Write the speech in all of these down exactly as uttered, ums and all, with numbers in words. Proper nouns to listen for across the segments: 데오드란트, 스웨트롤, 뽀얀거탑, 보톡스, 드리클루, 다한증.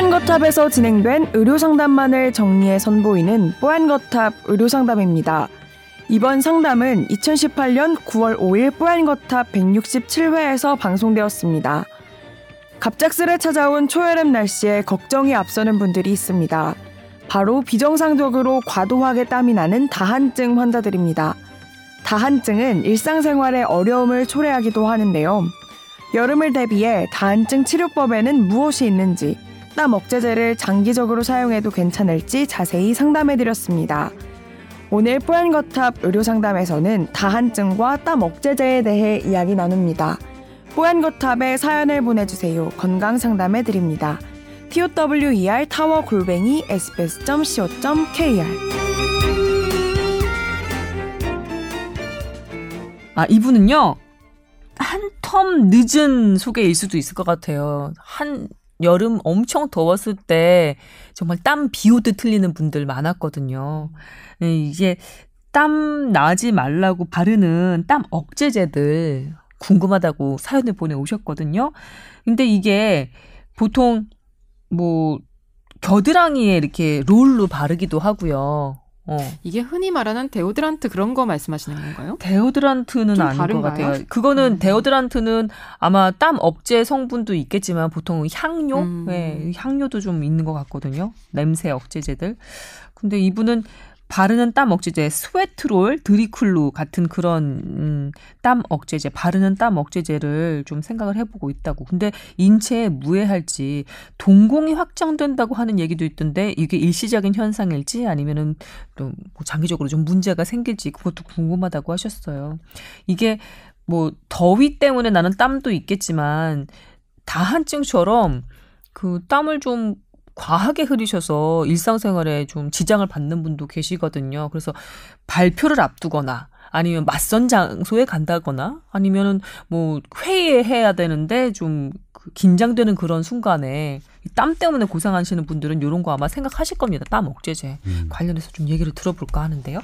뽀얀거탑에서 진행된 의료상담만을 정리해 선보이는 뽀얀거탑 의료상담입니다. 이번 상담은 이천십팔년 구월 오일 뽀얀거탑 백육십칠회에서 방송되었습니다. 갑작스레 찾아온 초여름 날씨에 걱정이 앞서는 분들이 있습니다. 바로 비정상적으로 과도하게 땀이 나는 다한증 환자들입니다. 다한증은 일상생활에 어려움을 초래하기도 하는데요. 여름을 대비해 다한증 치료법에는 무엇이 있는지, 땀 억제제를 장기적으로 사용해도 괜찮을지 자세히 상담해드렸습니다. 오늘 뽀얀거탑 의료상담에서는 다한증과 땀 억제제에 대해 이야기 나눕니다. 뽀얀거탑에 사연을 보내주세요. 건강상담해드립니다. tower 타워 골뱅이 에스비에스 닷 씨오 닷 케이알. 아, 이분은요, 한 텀 늦은 소개일 수도 있을 것 같아요. 한 여름 엄청 더웠을 때 정말 땀 비 오듯 흘리는 분들 많았거든요. 이게 땀 나지 말라고 바르는 땀 억제제들 궁금하다고 사연을 보내오셨거든요. 근데 이게 보통 뭐 겨드랑이에 이렇게 롤로 바르기도 하고요. 어. 이게 흔히 말하는 데오드란트 그런 거 말씀하시는 건가요? 데오드란트는 아닌 것 같아요. 그거는 음. 데오드란트는 아마 땀 억제 성분도 있겠지만 보통 향료? 음. 네, 향료도 좀 있는 것 같거든요. 냄새 억제제들. 근데 이분은 바르는 땀 억제제 스웨트롤, 드리클루 같은 그런 음, 땀 억제제, 바르는 땀 억제제를 좀 생각을 해보고 있다고. 근데 인체에 무해할지, 동공이 확장된다고 하는 얘기도 있던데 이게 일시적인 현상일지 아니면은 좀 장기적으로 좀 문제가 생길지 그것도 궁금하다고 하셨어요. 이게 뭐 더위 때문에 나는 땀도 있겠지만 다한증처럼 그 땀을 좀 과하게 흐리셔서 일상생활에 좀 지장을 받는 분도 계시거든요. 그래서 발표를 앞두거나 아니면 맞선 장소에 간다거나 아니면은 뭐 회의해야 되는데 좀 긴장되는 그런 순간에 땀 때문에 고생하시는 분들은 이런 거 아마 생각하실 겁니다. 땀 억제제 음. 관련해서 좀 얘기를 들어볼까 하는데요.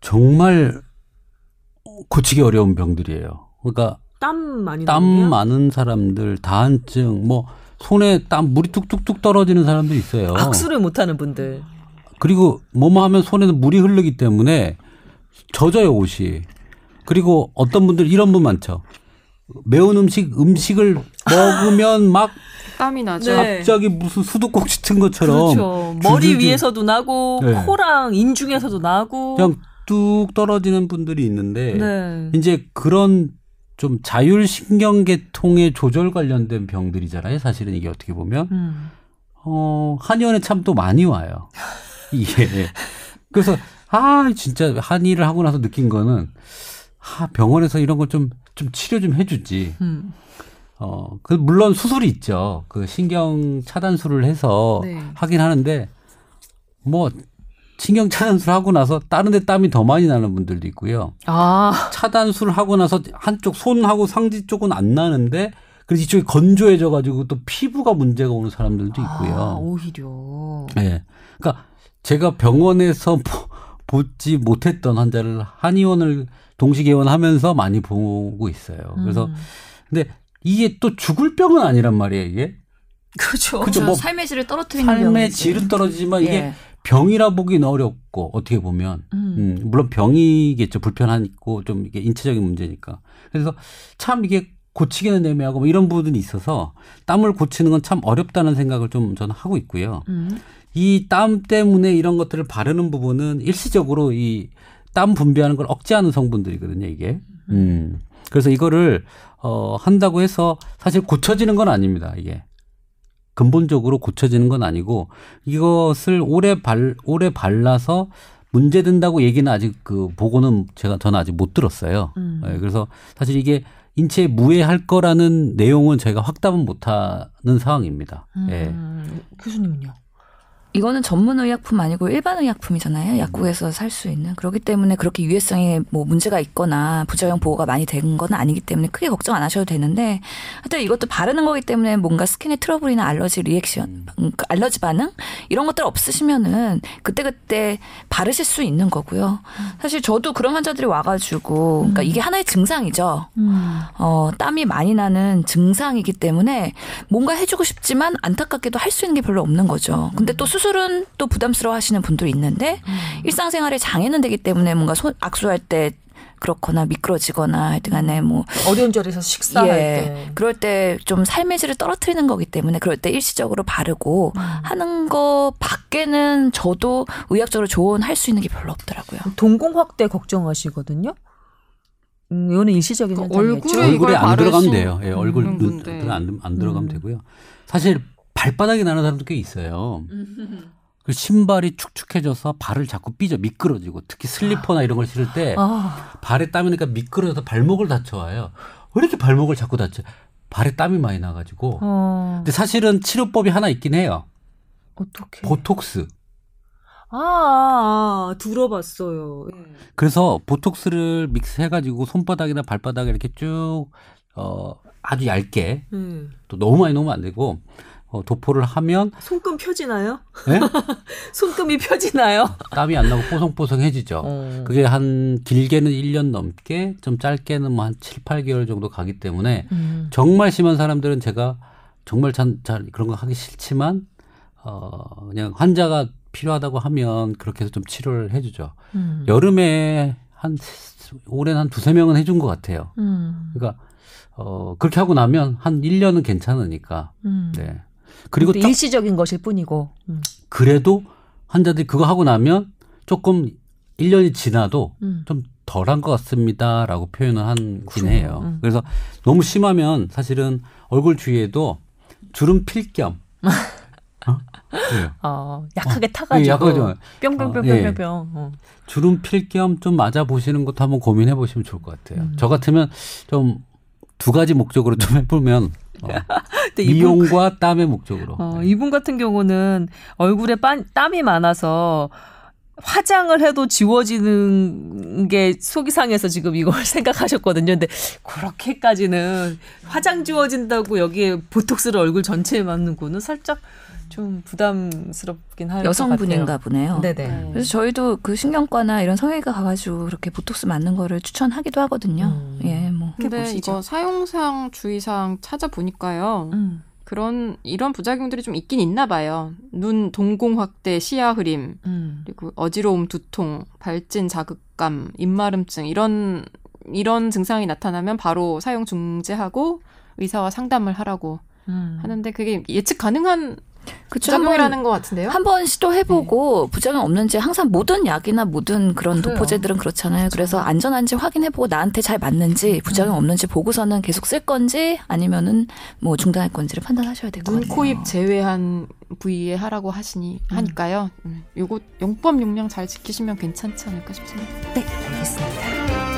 정말 고치기 어려운 병들이에요. 그러니까 땀 많이 땀 많은 사람들, 다한증, 뭐 손에 땀 물이 뚝뚝뚝 떨어지는 사람도 있어요. 악수를 못하는 분들. 그리고 뭐뭐 하면 손에서 물이 흐르기 때문에 젖어요, 옷이. 그리고 어떤 분들 이런 분 많죠. 매운 음식 음식을 먹으면 막 땀이 나죠. 갑자기 무슨 수도꼭지 튼 것처럼. 그렇죠. 머리 위에서도 나고 네. 코랑 인중에서도 나고. 그냥 뚝 떨어지는 분들이 있는데 네. 이제 그런. 좀 자율신경계통의 조절 관련된 병들이잖아요. 사실은 이게 어떻게 보면. 음. 어, 한의원에 참 또 많이 와요. 이게. 예. 그래서 아 진짜 한의를 하고 나서 느낀 거는 아, 병원에서 이런 걸 좀 좀 치료 좀 해주지. 음. 어, 그 물론 수술이 있죠. 그 신경 차단술을 해서 네. 하긴 하는데 뭐. 신경 차단술 하고 나서 다른 데 땀이 더 많이 나는 분들도 있고요. 아. 차단술 하고 나서 한쪽 손하고 상지 쪽은 안 나는데 그래서 이쪽이 건조해져 가지고 또 피부가 문제가 오는 사람들도 있고요. 아, 오히려. 예. 네. 그러니까 제가 병원에서 보지 못했던 환자를 한의원을 동시개원하면서 많이 보고 있어요. 그래서 음. 근데 이게 또 죽을 병은 아니란 말이에요, 이게. 그렇죠. 그렇죠. 뭐 삶의 질을 떨어뜨리는 병이지. 삶의 질은 떨어지지만 이게 예. 병이라 보긴 어렵고 어떻게 보면 음. 음, 물론 병이겠죠. 불편하고 좀 이게 인체적인 문제니까. 그래서 참 이게 고치기는 애매하고 뭐 이런 부분이 있어서 땀을 고치는 건 참 어렵다는 생각을 좀 저는 하고 있고요. 음. 이 땀 때문에 이런 것들을 바르는 부분은 일시적으로 이 땀 분비하는 걸 억제하는 성분들이거든요. 이게. 음. 그래서 이거를 어, 한다고 해서 사실 고쳐지는 건 아닙니다. 이게. 근본적으로 고쳐지는 건 아니고 이것을 오래 발 오래 발라서 문제된다고 얘기는 아직 그 보고는 제가 저는 아직 못 들었어요. 음. 네, 그래서 사실 이게 인체에 무해할 거라는 내용은 저희가 확답은 못하는 상황입니다. 음. 네. 교수님은요? 이거는 전문의약품 아니고 일반의약품이잖아요. 약국에서 살 수 있는. 그렇기 때문에 그렇게 유해성에 뭐 문제가 있거나 부작용 보호가 많이 된 건 아니기 때문에 크게 걱정 안 하셔도 되는데, 하여튼 이것도 바르는 거기 때문에 뭔가 스킨의 트러블이나 알러지 리액션, 알러지 반응 이런 것들 없으시면은 그때그때 바르실 수 있는 거고요. 사실 저도 그런 환자들이 와가지고, 그러니까 이게 하나의 증상이죠. 어, 땀이 많이 나는 증상이기 때문에 뭔가 해주고 싶지만 안타깝게도 할 수 있는 게 별로 없는 거죠. 근데 또 수술은 또 부담스러워 하시는 분도 있는데, 음. 일상생활에 장애는 되기 때문에 뭔가 손, 악수할 때 그렇거나 미끄러지거나 하여튼 간에 뭐. 어려운 자리에서 식사할 예, 때. 그럴 때 좀 삶의 질을 떨어뜨리는 거기 때문에 그럴 때 일시적으로 바르고 음. 하는 거 밖에는 저도 의학적으로 조언할 수 있는 게 별로 없더라고요. 동공 확대 걱정하시거든요? 음, 이거는 일시적인 현상이죠. 얼굴에, 얼굴에 안 들어가면 돼요. 예, 얼굴 안, 안, 안 들어가면 음. 되고요. 사실 발바닥이 나는 사람도 꽤 있어요. 그 신발이 축축해져서 발을 자꾸 삐져 미끄러지고, 특히 슬리퍼나 이런 걸 신을 때 아. 발에 땀이 나니까 미끄러져서 발목을 다쳐와요. 왜 이렇게 발목을 자꾸 다쳐? 발에 땀이 많이 나가지고. 어. 근데 사실은 치료법이 하나 있긴 해요. 어떻게? 보톡스. 아, 아, 아 들어봤어요. 음. 그래서 보톡스를 믹스해가지고 손바닥이나 발바닥에 이렇게 쭉 어, 아주 얇게 음. 또 너무 많이 넣으면 안 되고. 어, 도포를 하면 손금 펴지나요? 네? 손금이 펴지나요? 땀이 안 나고 뽀송뽀송해지죠. 음. 그게 한 길게는 일 년 넘게, 좀 짧게는 뭐 한 칠, 팔 개월 정도 가기 때문에 음. 정말 심한 사람들은 제가 정말 잘, 잘 그런 거 하기 싫지만 어, 그냥 환자가 필요하다고 하면 그렇게 해서 좀 치료를 해주죠. 음. 여름에 한 올해는 한 두세 명은 해준 것 같아요. 음. 그러니까 어, 그렇게 하고 나면 한 일 년은 괜찮으니까. 음. 네. 그리고 일시적인 것일 뿐이고. 음. 그래도 환자들이 그거 하고 나면 조금 일 년이 지나도 음. 좀 덜한 것 같습니다라고 표현을 한긴 해요. 음. 그래서 너무 심하면 사실은 얼굴 주위에도 주름 필 겸. 어? 네. 어, 약하게 어, 타가지고 뿅뿅뿅뿅뿅. 네, 어, 어. 주름 필 겸 좀 맞아보시는 것도 한번 고민해 보시면 좋을 것 같아요. 음. 저 같으면 좀 두 가지 목적으로 좀 해보면 어. 미용과 이분, 땀의 목적으로. 어, 네. 이분 같은 경우는 얼굴에 빤, 땀이 많아서 화장을 해도 지워지는 게 속이 상해서 지금 이걸 생각하셨거든요. 근데 그렇게까지는 화장 지워진다고 여기에 보톡스를 얼굴 전체에 맞는 거는 살짝 좀 부담스럽긴 할 것 같아요. 여성분인가 보네요. 네네. 그래서 저희도 그 신경과나 이런 성형외과 가가지고 그렇게 보톡스 맞는 거를 추천하기도 하거든요. 음. 예, 뭐. 근데 해보시죠. 이거 사용상 주의사항 찾아보니까요. 음. 그런 이런 부작용들이 좀 있긴 있나 봐요. 눈 동공 확대, 시야 흐림, 음. 그리고 어지러움, 두통, 발진 자극감, 입마름증 이런 이런 증상이 나타나면 바로 사용 중지하고 의사와 상담을 하라고 음. 하는데 그게 예측 가능한 그쵸, 부작용이라는 것 같은데요. 한번 시도해보고 네. 부작용 없는지, 항상 모든 약이나 모든 그런 그래요. 도포제들은 그렇잖아요. 그렇죠. 그래서 안전한지 확인해보고 나한테 잘 맞는지 부작용 음. 없는지 보고서는 계속 쓸 건지 아니면은 뭐 중단할 건지를 판단하셔야 될 것 같아요. 눈, 코입 제외한 부위에 하라고 하시니 음. 하니까요. 요거 용법 용량 잘 지키시면 괜찮지 않을까 싶습니다. 네, 알겠습니다.